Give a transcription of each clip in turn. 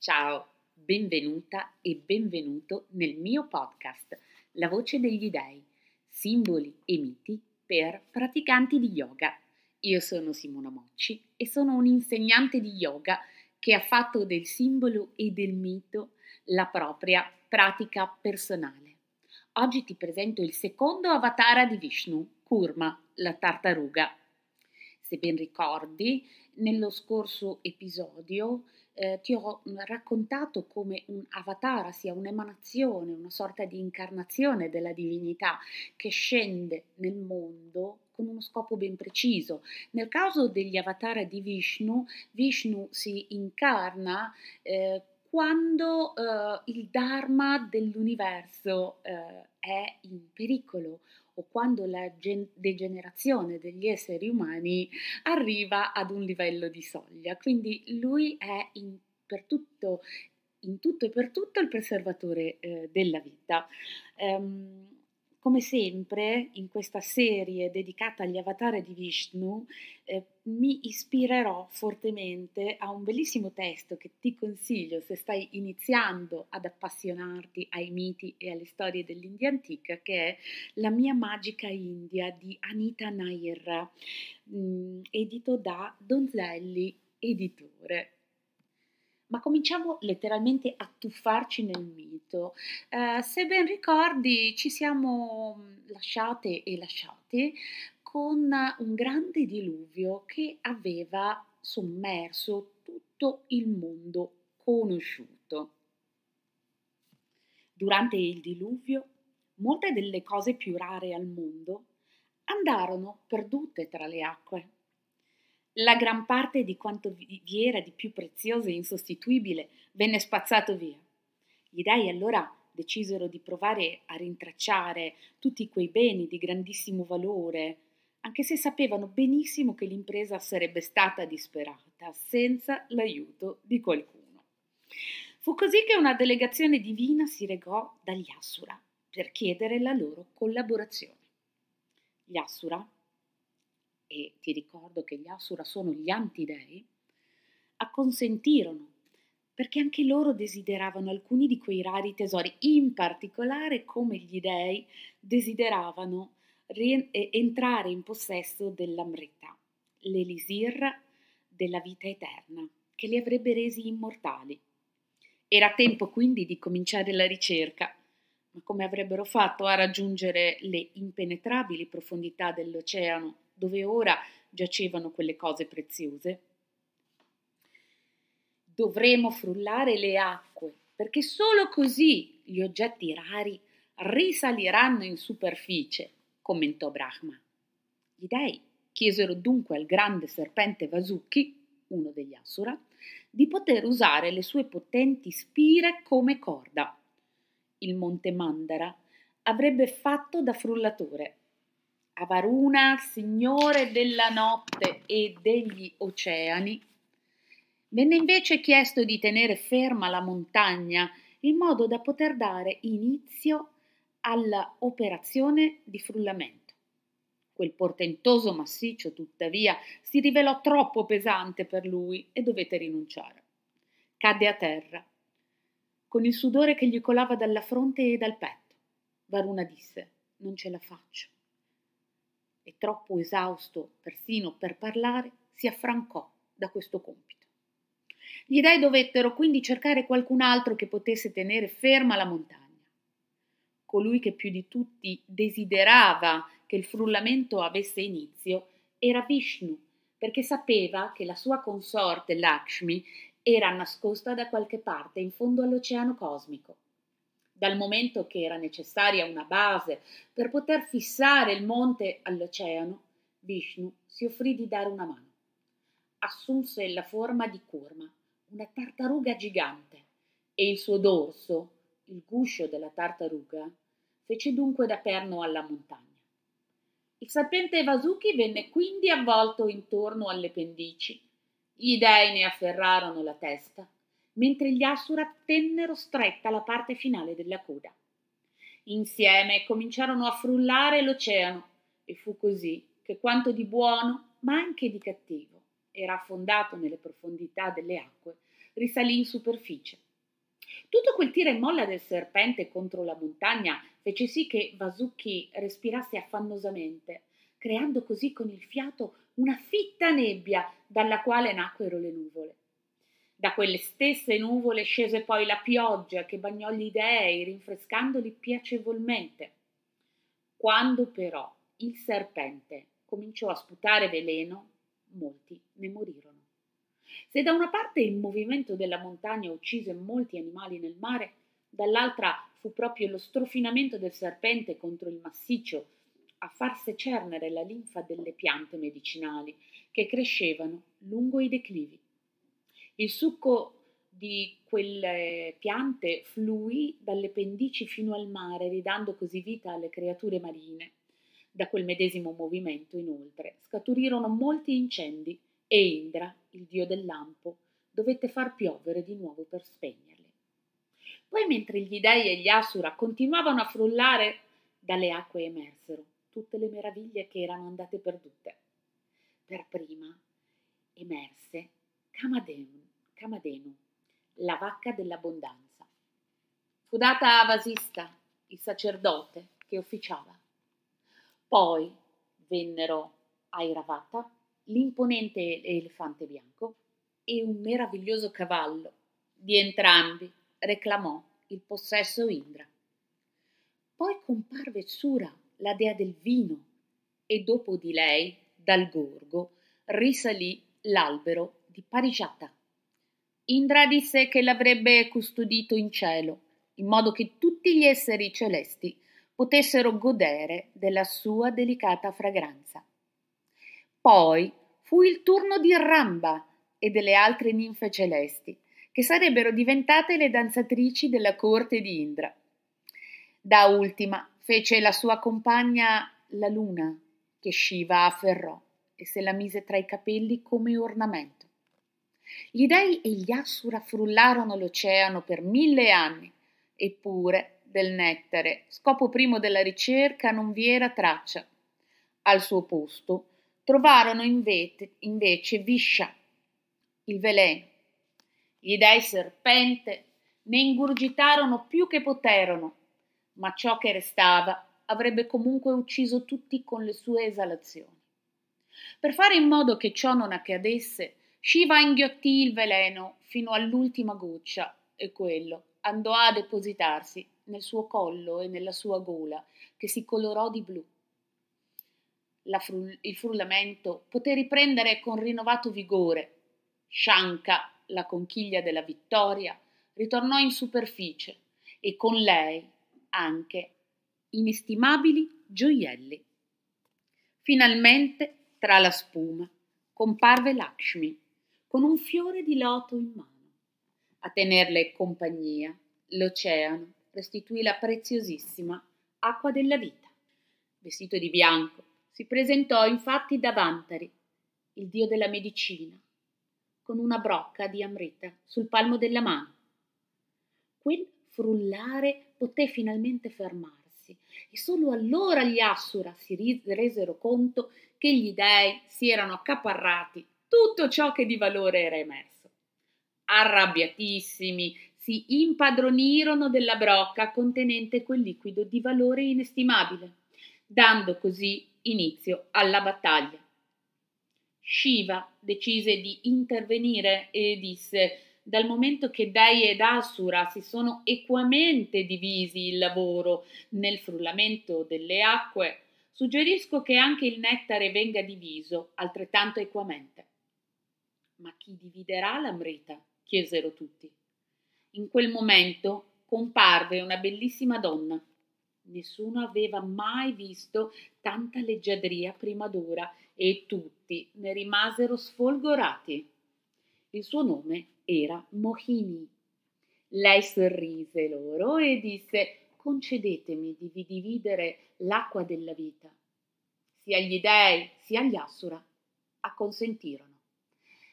Ciao, benvenuta e benvenuto nel mio podcast La voce degli dei, simboli e miti per praticanti di yoga. Io sono Simona Mocci e sono un'insegnante di yoga che ha fatto del simbolo e del mito la propria pratica personale. Oggi ti presento il secondo avatara di Vishnu, Kurma, la tartaruga. Se ben ricordi, nello scorso episodio ti ho raccontato come un avatara sia un'emanazione, una sorta di incarnazione della divinità che scende nel mondo con uno scopo ben preciso. Nel caso degli avatara di Vishnu, Vishnu si incarna quando il Dharma dell'universo è in pericolo o quando la degenerazione degli esseri umani arriva ad un livello di soglia. Quindi lui è in tutto e per tutto il preservatore della vita. Come sempre, in questa serie dedicata agli avatari di Vishnu, mi ispirerò fortemente a un bellissimo testo che ti consiglio se stai iniziando ad appassionarti ai miti e alle storie dell'India antica, che è La mia magica India di Anita Nair, edito da Donzelli Editore. Ma cominciamo letteralmente a tuffarci nel mito. Se ben ricordi, ci siamo lasciati con un grande diluvio che aveva sommerso tutto il mondo conosciuto. Durante il diluvio, molte delle cose più rare al mondo andarono perdute tra le acque. La gran parte di quanto vi era di più prezioso e insostituibile venne spazzato via. Gli dei allora decisero di provare a rintracciare tutti quei beni di grandissimo valore, anche se sapevano benissimo che l'impresa sarebbe stata disperata senza l'aiuto di qualcuno. Fu così che una delegazione divina si recò dagli Asura per chiedere la loro collaborazione. Gli Asura, e ti ricordo che gli Asura sono gli antidei, acconsentirono perché anche loro desideravano alcuni di quei rari tesori, in particolare come gli dei desideravano entrare in possesso dell'Amrita, l'elisir della vita eterna, che li avrebbe resi immortali. Era tempo quindi di cominciare la ricerca. Ma come avrebbero fatto a raggiungere le impenetrabili profondità dell'oceano, dove ora giacevano quelle cose preziose? Dovremo frullare le acque, perché solo così gli oggetti rari risaliranno in superficie, commentò Brahma. Gli dei chiesero dunque al grande serpente Vasuki, uno degli Asura, di poter usare le sue potenti spire come corda. Il monte Mandara avrebbe fatto da frullatore. A Varuna, signore della notte e degli oceani, venne invece chiesto di tenere ferma la montagna in modo da poter dare inizio all'operazione di frullamento. Quel portentoso massiccio, tuttavia, si rivelò troppo pesante per lui e dovette rinunciare. Cadde a terra, con il sudore che gli colava dalla fronte e dal petto. Varuna disse: «Non ce la faccio». E troppo esausto persino per parlare, si affrancò da questo compito. Gli dei dovettero quindi cercare qualcun altro che potesse tenere ferma la montagna. Colui che più di tutti desiderava che il frullamento avesse inizio era Vishnu, perché sapeva che la sua consorte Lakshmi era nascosta da qualche parte in fondo all'oceano cosmico. Dal momento che era necessaria una base per poter fissare il monte all'oceano, Vishnu si offrì di dare una mano. Assunse la forma di Kurma, una tartaruga gigante, e il suo dorso, il guscio della tartaruga, fece dunque da perno alla montagna. Il serpente Vasuki venne quindi avvolto intorno alle pendici. Gli dei ne afferrarono la testa, mentre gli Asura tennero stretta la parte finale della coda. Insieme cominciarono a frullare l'oceano, e fu così che quanto di buono, ma anche di cattivo, era affondato nelle profondità delle acque, risalì in superficie. Tutto quel tira e molla del serpente contro la montagna fece sì che Vasuki respirasse affannosamente, creando così con il fiato una fitta nebbia dalla quale nacquero le nuvole. Da quelle stesse nuvole scese poi la pioggia che bagnò gli dei, rinfrescandoli piacevolmente. Quando però il serpente cominciò a sputare veleno, molti ne morirono. Se da una parte il movimento della montagna uccise molti animali nel mare, dall'altra fu proprio lo strofinamento del serpente contro il massiccio a far secernere la linfa delle piante medicinali che crescevano lungo i declivi. Il succo di quelle piante fluì dalle pendici fino al mare, ridando così vita alle creature marine. Da quel medesimo movimento, inoltre, scaturirono molti incendi e Indra, il dio del lampo, dovette far piovere di nuovo per spegnerli. Poi, mentre gli dei e gli asura continuavano a frullare, dalle acque emersero tutte le meraviglie che erano andate perdute. Per prima emerse Kamadhenu, la vacca dell'abbondanza. Fu data a Vasista, il sacerdote che officiava. Poi vennero Airavata, l'imponente elefante bianco, e un meraviglioso cavallo. Di entrambi reclamò il possesso Indra. Poi comparve Sura, la dea del vino, e dopo di lei, dal gorgo, risalì l'albero di Parigiata. Indra disse che l'avrebbe custodito in cielo, in modo che tutti gli esseri celesti potessero godere della sua delicata fragranza. Poi fu il turno di Ramba e delle altre ninfe celesti, che sarebbero diventate le danzatrici della corte di Indra. Da ultima fece la sua compagna la luna, che Shiva afferrò e se la mise tra i capelli come ornamento. Gli dei e gli asura frullarono l'oceano per 1000 anni, eppure del nettare, scopo primo della ricerca, non vi era traccia. Al suo posto trovarono invece Visha, il veleno. Gli dei serpente ne ingurgitarono più che poterono, ma ciò che restava avrebbe comunque ucciso tutti con le sue esalazioni. Per fare in modo che ciò non accadesse, Shiva inghiottì il veleno fino all'ultima goccia e quello andò a depositarsi nel suo collo e nella sua gola, che si colorò di blu. Il frullamento poté riprendere con rinnovato vigore. Shankha, la conchiglia della vittoria, ritornò in superficie e con lei anche inestimabili gioielli. Finalmente, tra la spuma, comparve Lakshmi con un fiore di loto in mano. A tenerle compagnia, l'oceano restituì la preziosissima acqua della vita. Vestito di bianco, si presentò infatti Dhanvantari, il dio della medicina, con una brocca di Amrita sul palmo della mano. Quel frullare poté finalmente fermarsi e solo allora gli Asura si resero conto che gli dei si erano accaparrati tutto ciò che di valore era emerso. Arrabbiatissimi, si impadronirono della brocca contenente quel liquido di valore inestimabile, dando così inizio alla battaglia. Shiva decise di intervenire e disse: dal momento che dei ed asura si sono equamente divisi il lavoro nel frullamento delle acque, suggerisco che anche il nettare venga diviso altrettanto equamente. Ma chi dividerà l'amrita? Chiesero tutti. In quel momento comparve una bellissima donna. Nessuno aveva mai visto tanta leggiadria prima d'ora e tutti ne rimasero sfolgorati. Il suo nome era Mohini. Lei sorrise loro e disse: concedetemi di dividere l'acqua della vita. Sia gli dei sia gli asura acconsentirono.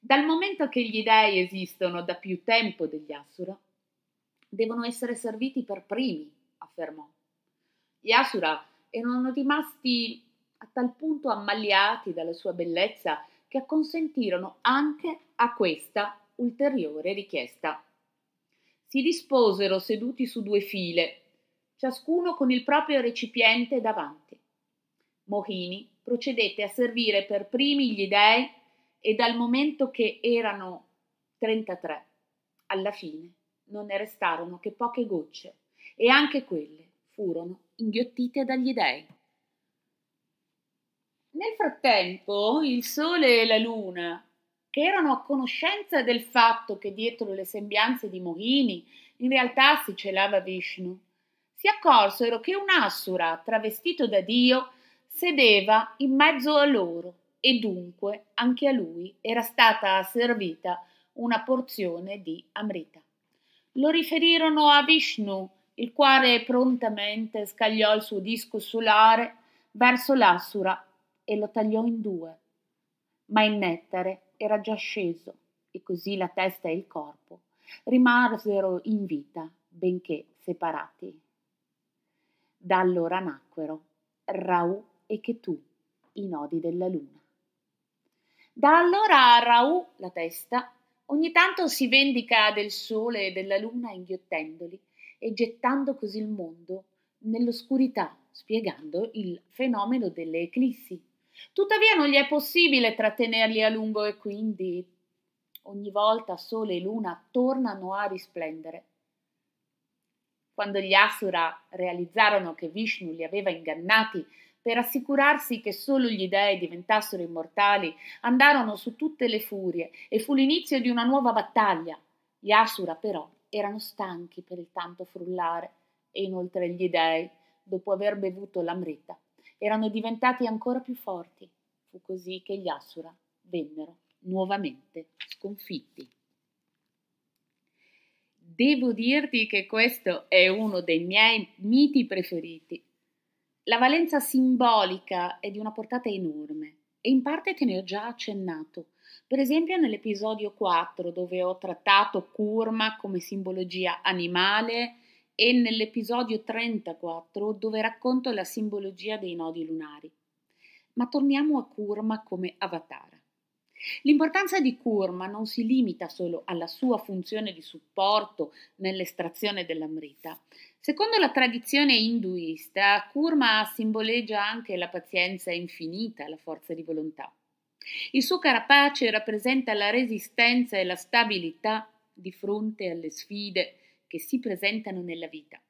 Dal momento che gli dei esistono da più tempo degli asura, devono essere serviti per primi, affermò. Gli asura erano rimasti a tal punto ammaliati dalla sua bellezza che acconsentirono anche a questa ulteriore richiesta. Si disposero seduti su due file, ciascuno con il proprio recipiente davanti. Mohini procedette a servire per primi gli dèi e dal momento che erano 33, alla fine non ne restarono che poche gocce e anche quelle furono inghiottite dagli dèi. Nel frattempo il sole e la luna, che erano a conoscenza del fatto che dietro le sembianze di Mohini in realtà si celava Vishnu, si accorsero che un Asura travestito da Dio sedeva in mezzo a loro e dunque anche a lui era stata asservita una porzione di Amrita. Lo riferirono a Vishnu, il quale prontamente scagliò il suo disco solare verso l'Asura e lo tagliò in due, ma il nettare era già sceso e così la testa e il corpo rimasero in vita, benché separati. Da allora nacquero Rahu e Ketu, i nodi della luna. Da allora a Rahu, la testa, ogni tanto si vendica del sole e della luna inghiottendoli e gettando così il mondo nell'oscurità, spiegando il fenomeno delle eclissi. Tuttavia non gli è possibile trattenerli a lungo e quindi ogni volta sole e luna tornano a risplendere. Quando gli Asura realizzarono che Vishnu li aveva ingannati per assicurarsi che solo gli dèi diventassero immortali, andarono su tutte le furie e fu l'inizio di una nuova battaglia. Gli Asura però erano stanchi per il tanto frullare e inoltre gli dèi, dopo aver bevuto l'amrita, erano diventati ancora più forti. Fu così che gli Asura vennero nuovamente sconfitti. Devo dirti che questo è uno dei miei miti preferiti. La valenza simbolica è di una portata enorme e in parte te ne ho già accennato, per esempio nell'episodio 4 dove ho trattato Kurma come simbologia animale e nell'episodio 34 dove racconto la simbologia dei nodi lunari. Ma torniamo a Kurma come avatar. L'importanza di Kurma non si limita solo alla sua funzione di supporto nell'estrazione dell'amrita. Secondo la tradizione induista, Kurma simboleggia anche la pazienza infinita e la forza di volontà. Il suo carapace rappresenta la resistenza e la stabilità di fronte alle sfide che si presentano nella vita.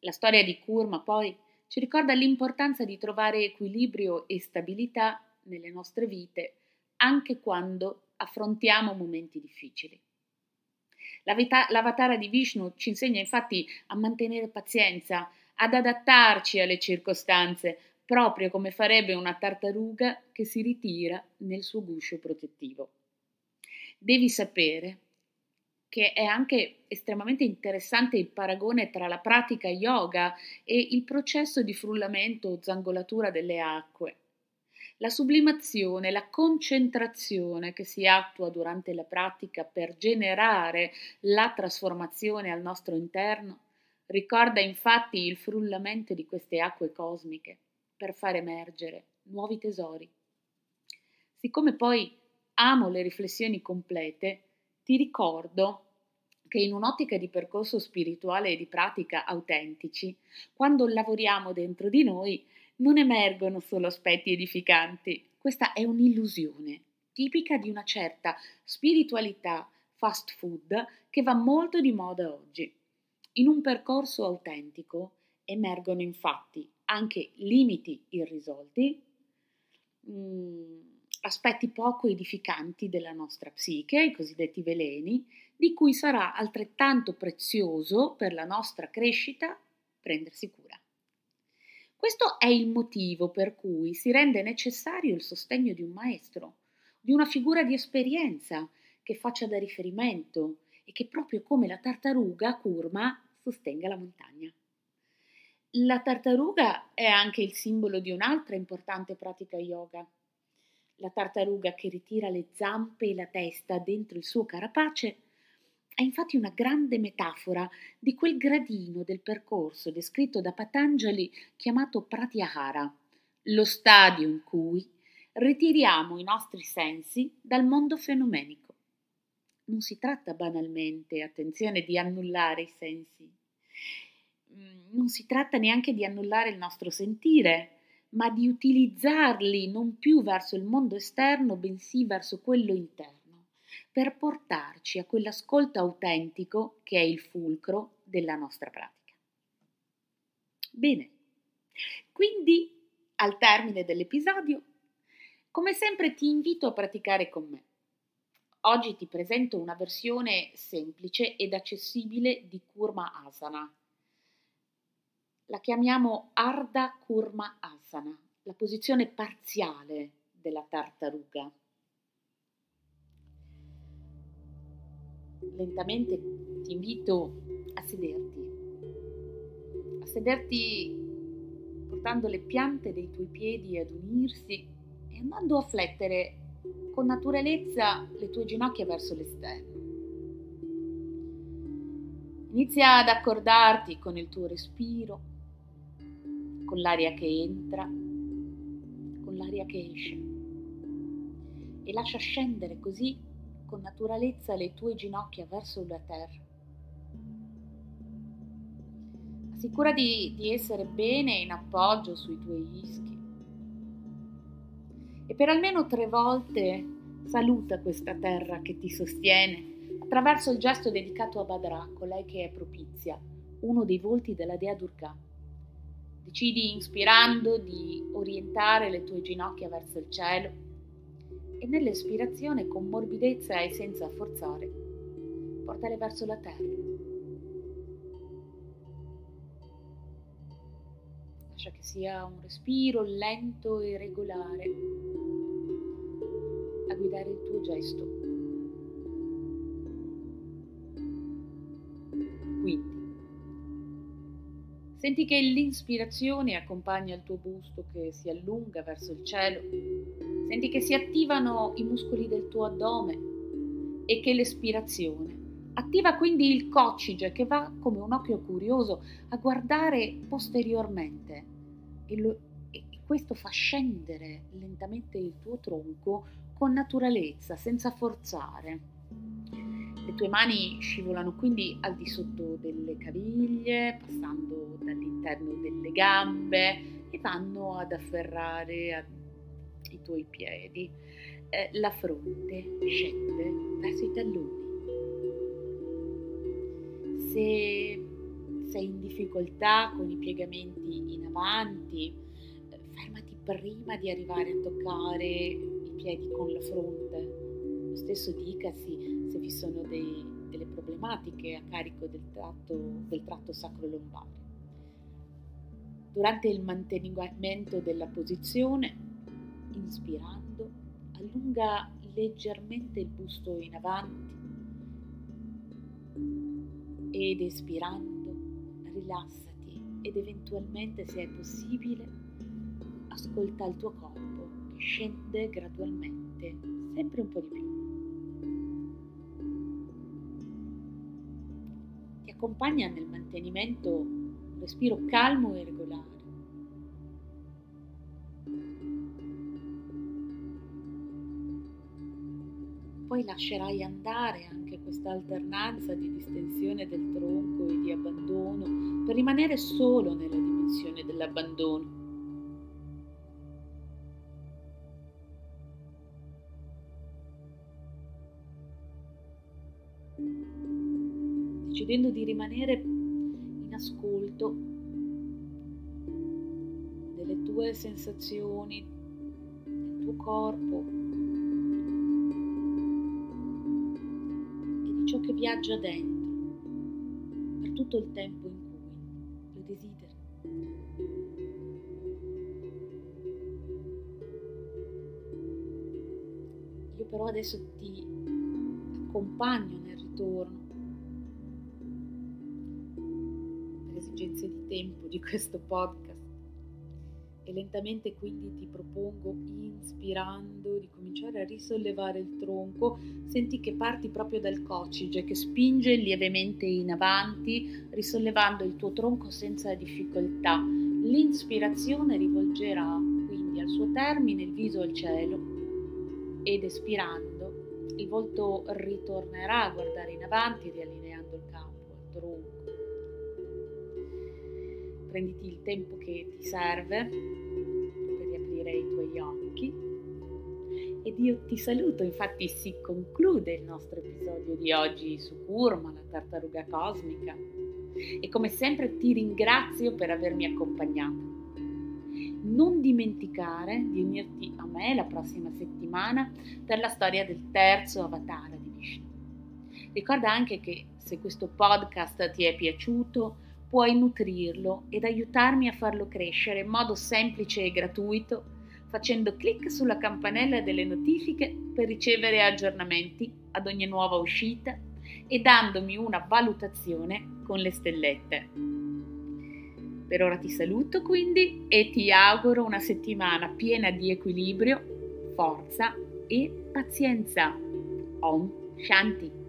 La storia di Kurma poi ci ricorda l'importanza di trovare equilibrio e stabilità nelle nostre vite anche quando affrontiamo momenti difficili. L'avatar di Vishnu ci insegna infatti a mantenere pazienza, ad adattarci alle circostanze, proprio come farebbe una tartaruga che si ritira nel suo guscio protettivo. Devi sapere che è anche estremamente interessante il paragone tra la pratica yoga e il processo di frullamento o zangolatura delle acque. La sublimazione, la concentrazione che si attua durante la pratica per generare la trasformazione al nostro interno ricorda infatti il frullamento di queste acque cosmiche per far emergere nuovi tesori. Siccome poi amo le riflessioni complete, ti ricordo che in un'ottica di percorso spirituale e di pratica autentici, quando lavoriamo dentro di noi, non emergono solo aspetti edificanti. Questa è un'illusione tipica di una certa spiritualità fast food che va molto di moda oggi. In un percorso autentico emergono infatti anche limiti irrisolti, aspetti poco edificanti della nostra psiche, i cosiddetti veleni, di cui sarà altrettanto prezioso per la nostra crescita prendersi cura. Questo è il motivo per cui si rende necessario il sostegno di un maestro, di una figura di esperienza che faccia da riferimento e che proprio come la tartaruga Kurma sostenga la montagna. La tartaruga è anche il simbolo di un'altra importante pratica yoga. La tartaruga che ritira le zampe e la testa dentro il suo carapace è infatti una grande metafora di quel gradino del percorso descritto da Patanjali chiamato Pratyahara, lo stadio in cui ritiriamo i nostri sensi dal mondo fenomenico. non si tratta banalmente, attenzione, di annullare i sensi, non si tratta neanche di annullare il nostro sentire, ma di utilizzarli non più verso il mondo esterno, bensì verso quello interno, per portarci a quell'ascolto autentico che è il fulcro della nostra pratica. Bene, quindi al termine dell'episodio, come sempre ti invito a praticare con me. Oggi ti presento una versione semplice ed accessibile di Kurma Asana. La chiamiamo Ardha Kurma Asana, la posizione parziale della tartaruga. Lentamente ti invito a sederti portando le piante dei tuoi piedi ad unirsi e andando a flettere con naturalezza le tue ginocchia verso l'esterno. Inizia ad accordarti con il tuo respiro, con l'aria che entra, con l'aria che esce, e lascia scendere così con naturalezza le tue ginocchia verso la terra. Assicurati di essere bene in appoggio sui tuoi ischi e per almeno 3 volte saluta questa terra che ti sostiene attraverso il gesto dedicato a Badrakali, che è propizia, uno dei volti della dea Durga. Decidi, inspirando, di orientare le tue ginocchia verso il cielo e nell'espirazione, con morbidezza e senza forzare, portale verso la terra. Lascia che sia un respiro lento e regolare a guidare il tuo gesto. Quindi, senti che l'inspirazione accompagna il tuo busto che si allunga verso il cielo, senti che si attivano i muscoli del tuo addome e che l'espirazione attiva quindi il coccige, che va come un occhio curioso a guardare posteriormente, e questo fa scendere lentamente il tuo tronco con naturalezza, senza forzare. Le tue mani scivolano quindi al di sotto delle caviglie, passando dall'interno delle gambe, e vanno ad afferrare i tuoi piedi. La fronte scende verso i talloni. Se sei in difficoltà con i piegamenti in avanti, fermati prima di arrivare a toccare i piedi con la fronte. Lo stesso dicasi se vi sono delle problematiche a carico del tratto sacrolombare. Durante il mantenimento della posizione, inspirando, allunga leggermente il busto in avanti ed espirando rilassati ed eventualmente, se è possibile, ascolta il tuo corpo che scende gradualmente, sempre un po' di più. Accompagna nel mantenimento un respiro calmo e regolare. Poi lascerai andare anche questa alternanza di distensione del tronco e di abbandono, per rimanere solo nella dimensione dell'abbandono. Decidendo di rimanere in ascolto delle tue sensazioni, del tuo corpo e di ciò che viaggia dentro per tutto il tempo in cui lo desideri. Io però adesso ti accompagno nel ritorno. Esigenze di tempo di questo podcast, e lentamente quindi ti propongo, inspirando, di cominciare a risollevare il tronco. Senti che parti proprio dal coccige, che spinge lievemente in avanti, risollevando il tuo tronco senza difficoltà. L'inspirazione rivolgerà quindi al suo termine il viso al cielo ed espirando Il volto ritornerà a guardare in avanti, riallineando il capo, il tronco. Prenditi il tempo che ti serve per riaprire i tuoi occhi. Ed io ti saluto, infatti si conclude il nostro episodio di oggi su Kurma, la tartaruga cosmica, e come sempre ti ringrazio per avermi accompagnata. Non dimenticare di unirti a me la prossima settimana per la storia del terzo avatar di Vishnu. Ricorda anche che se questo podcast ti è piaciuto puoi nutrirlo ed aiutarmi a farlo crescere in modo semplice e gratuito facendo clic sulla campanella delle notifiche per ricevere aggiornamenti ad ogni nuova uscita e dandomi una valutazione con le stellette. Per ora ti saluto quindi e ti auguro una settimana piena di equilibrio, forza e pazienza. Om Shanti!